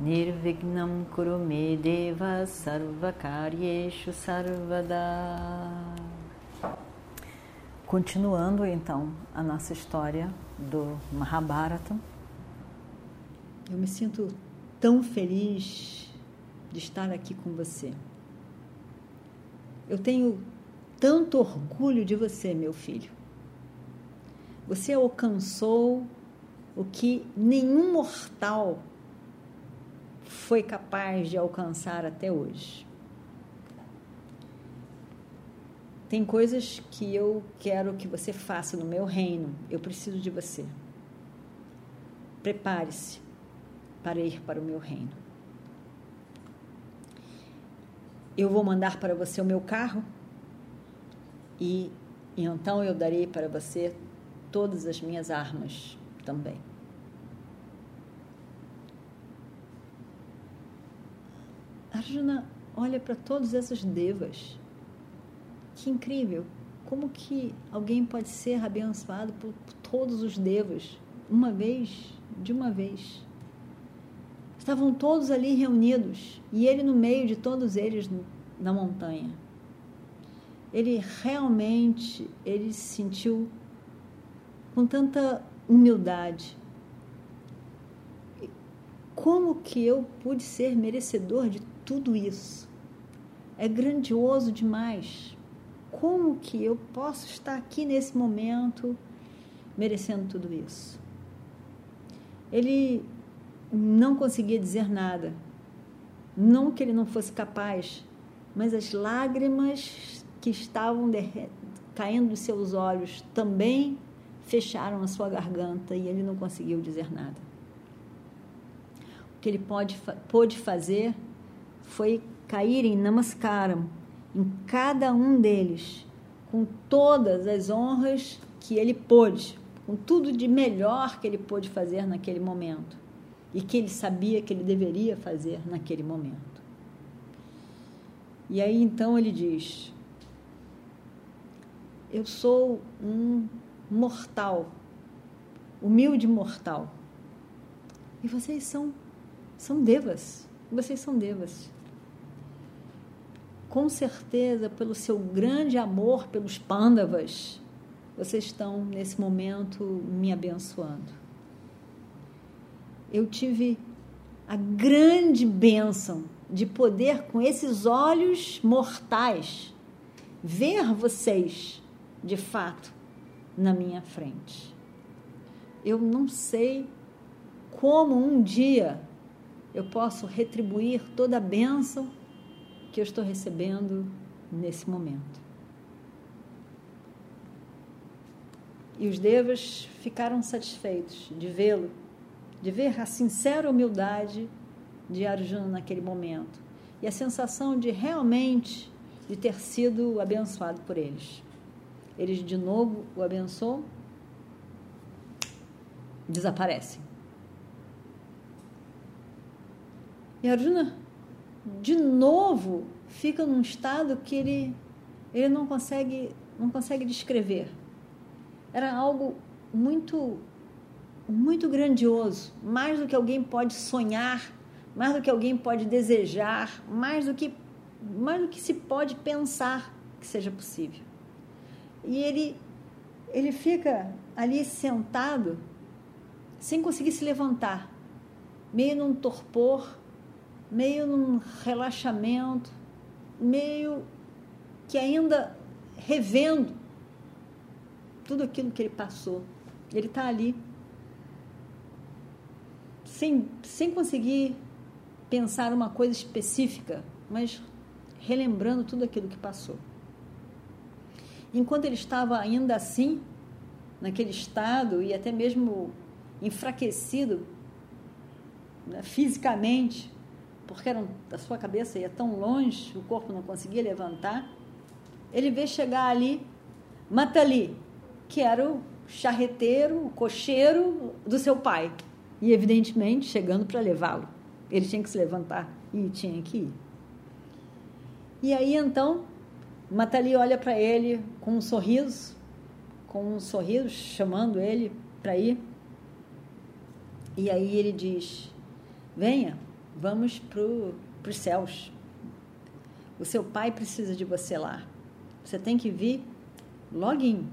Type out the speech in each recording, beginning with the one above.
Nirvignam Kurume Deva Sarvakaryeshu Sarvada. Continuando então a nossa história do Mahabharata. Eu me sinto tão feliz de estar aqui com você. Eu tenho tanto orgulho de você, meu filho. Você alcançou o que nenhum mortal foi capaz de alcançar até hoje. Tem coisas que eu quero que você faça no meu reino. Eu preciso de você. Prepare-se para ir para o meu reino. Eu vou mandar para você o meu carro e então eu darei para você todas as minhas armas também. Arjuna olha para todas essas devas. Que incrível! Como que alguém pode ser abençoado por todos os devas, de uma vez? Estavam todos ali reunidos e ele no meio de todos eles na montanha. Ele realmente, se sentiu com tanta humildade. Como que eu pude ser merecedor de tudo isso? É grandioso demais. Como que eu posso estar aqui nesse momento merecendo tudo isso? Ele não conseguia dizer nada. Não que ele não fosse capaz, mas as lágrimas que estavam caindo dos seus olhos também fecharam a sua garganta e ele não conseguiu dizer nada. O que ele pôde fazer foi cair em namaskaram, em cada um deles, com todas as honras que ele pôde, com tudo de melhor que ele pôde fazer naquele momento e que ele sabia que ele deveria fazer naquele momento. E aí então ele diz: eu sou um mortal, humilde mortal. E vocês são devas. Vocês são devas. Com certeza, pelo seu grande amor pelos Pandavas, vocês estão, nesse momento, me abençoando. Eu tive a grande bênção de poder, com esses olhos mortais, ver vocês de fato na minha frente. Eu não sei como um dia eu posso retribuir toda a bênção que eu estou recebendo nesse momento. E os devas ficaram satisfeitos de vê-lo, de ver a sincera humildade de Arjuna naquele momento e a sensação de realmente de ter sido abençoado por eles. Eles de novo o abençoam, desaparecem. E Arjuna, de novo, fica num estado que ele não consegue descrever. Era algo muito, muito grandioso, mais do que alguém pode sonhar, mais do que alguém pode desejar, mais do que se pode pensar que seja possível. E ele fica ali sentado, sem conseguir se levantar, meio num torpor, meio num relaxamento, meio que ainda revendo tudo aquilo que ele passou. Ele está ali, sem conseguir pensar uma coisa específica, mas relembrando tudo aquilo que passou. Enquanto ele estava ainda assim, naquele estado e até mesmo enfraquecido, né, fisicamente, porque a sua cabeça ia tão longe, o corpo não conseguia levantar, ele vê chegar ali Matali, que era o charreteiro, o cocheiro do seu pai. E, evidentemente, chegando para levá-lo. Ele tinha que se levantar e tinha que ir. E aí, então, Matali olha para ele com um sorriso, chamando ele para ir. E aí ele diz, venha, vamos para os céus. O seu pai precisa de você lá. Você tem que vir logo,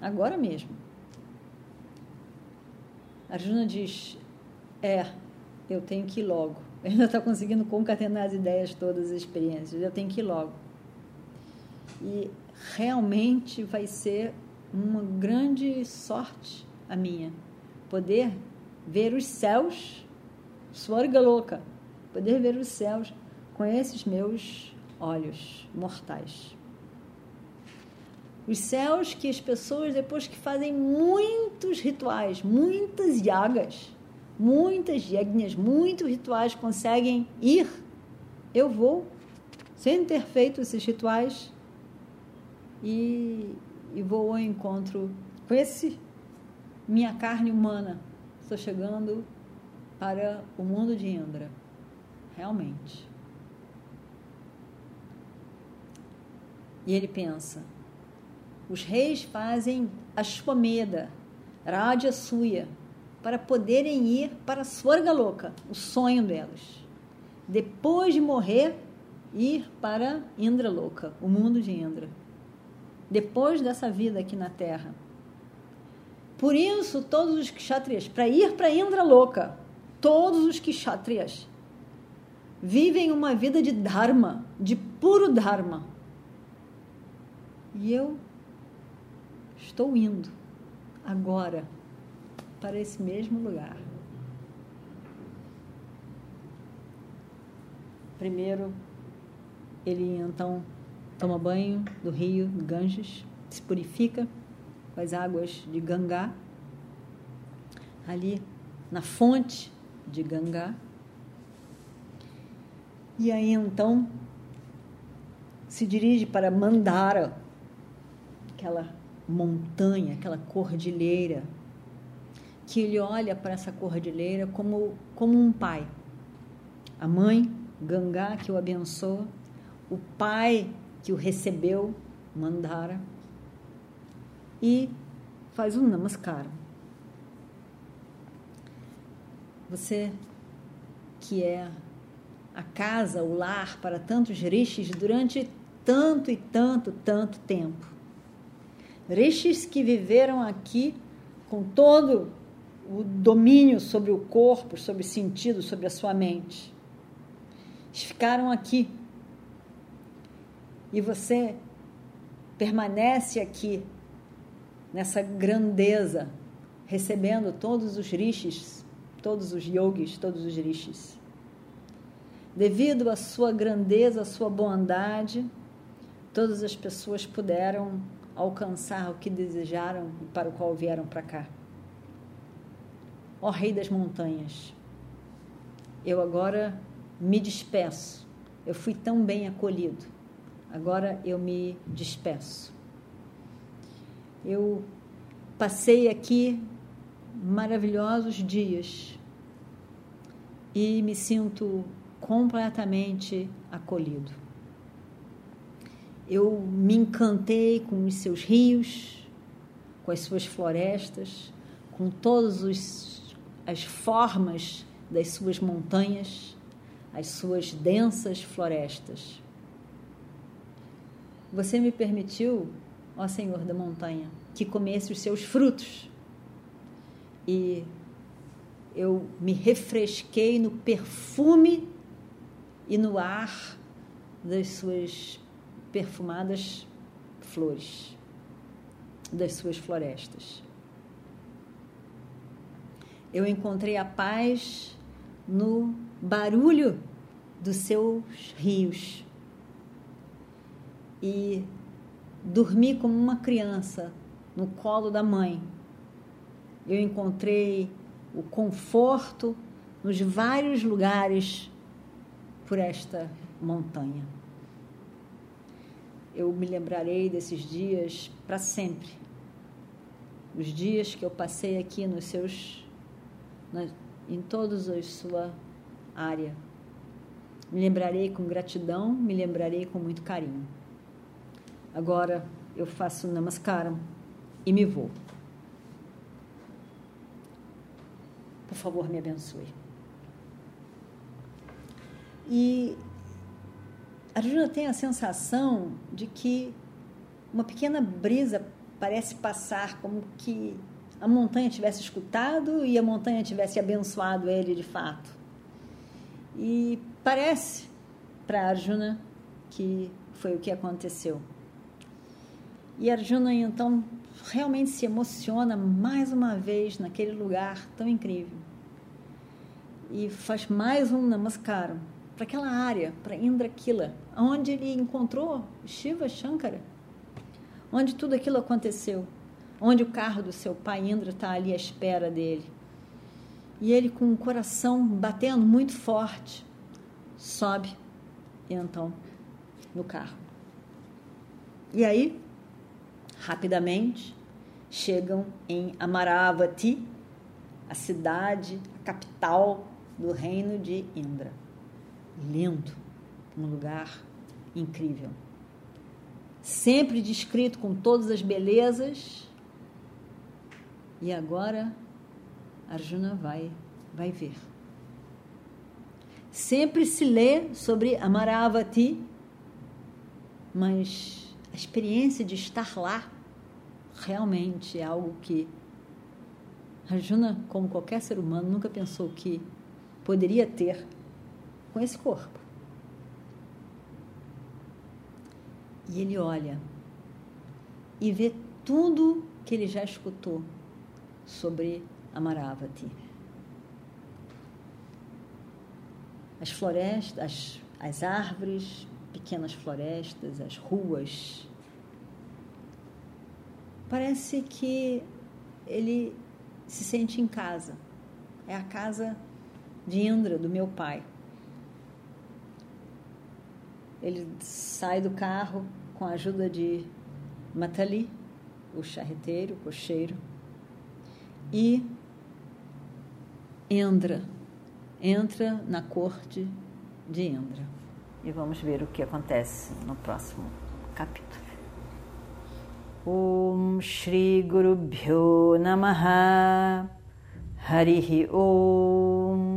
agora mesmo. Arjuna diz, eu tenho que ir logo. Ele ainda está conseguindo concatenar as ideias todas, as experiências. Eu tenho que ir logo. E realmente vai ser uma grande sorte a minha, poder ver os céus, Svarga Loka, poder ver os céus com esses meus olhos mortais. Os céus que as pessoas, depois que fazem muitos rituais, muitas yagas, muitas yagnas, muitos rituais, conseguem ir. Eu vou, sem ter feito esses rituais, e vou ao encontro com esse minha carne humana. Estou chegando para o mundo de Indra, realmente. E ele pensa, os reis fazem ashwamedha, rajasuya, para poderem ir para a Svarga Loka, o sonho delas. Depois de morrer, ir para Indra Loka, o mundo de Indra. Depois dessa vida aqui na Terra. Por isso, todos os kshatrias, para ir para Indra Loka, todos os kshatrias vivem uma vida de dharma, de puro dharma. E eu estou indo agora para esse mesmo lugar. Primeiro, ele então toma banho do rio Ganges, se purifica com as águas de Ganga, ali na fonte de Ganga. E aí então se dirige para Mandara, aquela montanha, aquela cordilheira, que ele olha para essa cordilheira como um pai. A mãe, Ganga, que o abençoa, o pai que o recebeu, Mandara, e faz um namaskaram. Você que é a casa, o lar para tantos rishis durante tanto tempo. Rishis que viveram aqui com todo o domínio sobre o corpo, sobre o sentido, sobre a sua mente. Eles ficaram aqui. E você permanece aqui, nessa grandeza, recebendo todos os rishis, todos os yogis, todos os rishis. Devido à sua grandeza, à sua bondade, todas as pessoas puderam alcançar o que desejaram e para o qual vieram para cá. Ó Rei das Montanhas, eu agora me despeço. Eu fui tão bem acolhido. Agora eu me despeço. Eu passei aqui maravilhosos dias e me sinto completamente acolhido. Eu me encantei com os seus rios, com as suas florestas, com todas as formas das suas montanhas, as suas densas florestas. Você me permitiu, ó Senhor da Montanha, que comesse os seus frutos. E eu me refresquei no perfume e no ar das suas perfumadas flores, das suas florestas. Eu encontrei a paz no barulho dos seus rios e dormi como uma criança no colo da mãe. Eu encontrei o conforto nos vários lugares por esta montanha. Eu me lembrarei desses dias para sempre. Os dias que eu passei aqui nos seus, em todos os sua área. Me lembrarei com gratidão, me lembrarei com muito carinho. Agora eu faço namaskaram e me vou. Por favor, me abençoe. E Arjuna tem a sensação de que uma pequena brisa parece passar, como que a montanha tivesse escutado e a montanha tivesse abençoado ele de fato. E parece para Arjuna que foi o que aconteceu. E Arjuna então realmente se emociona mais uma vez naquele lugar tão incrível. E faz mais um namaskaram para aquela área, para Indrakila, onde ele encontrou Shiva Shankara, onde tudo aquilo aconteceu, onde o carro do seu pai Indra está ali à espera dele. E ele, com o coração batendo muito forte, sobe, então, no carro. E aí, rapidamente, chegam em Amaravati, a cidade, a capital do reino de Indra. Lindo, um lugar incrível. Sempre descrito com todas as belezas. E agora Arjuna vai ver. Sempre se lê sobre Amaravati, mas a experiência de estar lá realmente é algo que Arjuna, como qualquer ser humano, nunca pensou que poderia ter com esse corpo. E ele olha e vê tudo que ele já escutou sobre Amaravati. As florestas, as árvores, pequenas florestas, as ruas. Parece que ele se sente em casa. É a casa de Indra, do meu pai. Ele sai do carro com a ajuda de Matali, o charreteiro, o cocheiro, e entra na corte de Indra. E vamos ver o que acontece no próximo capítulo. Om Shri Guru Bhyo Namaha, Harihi Om.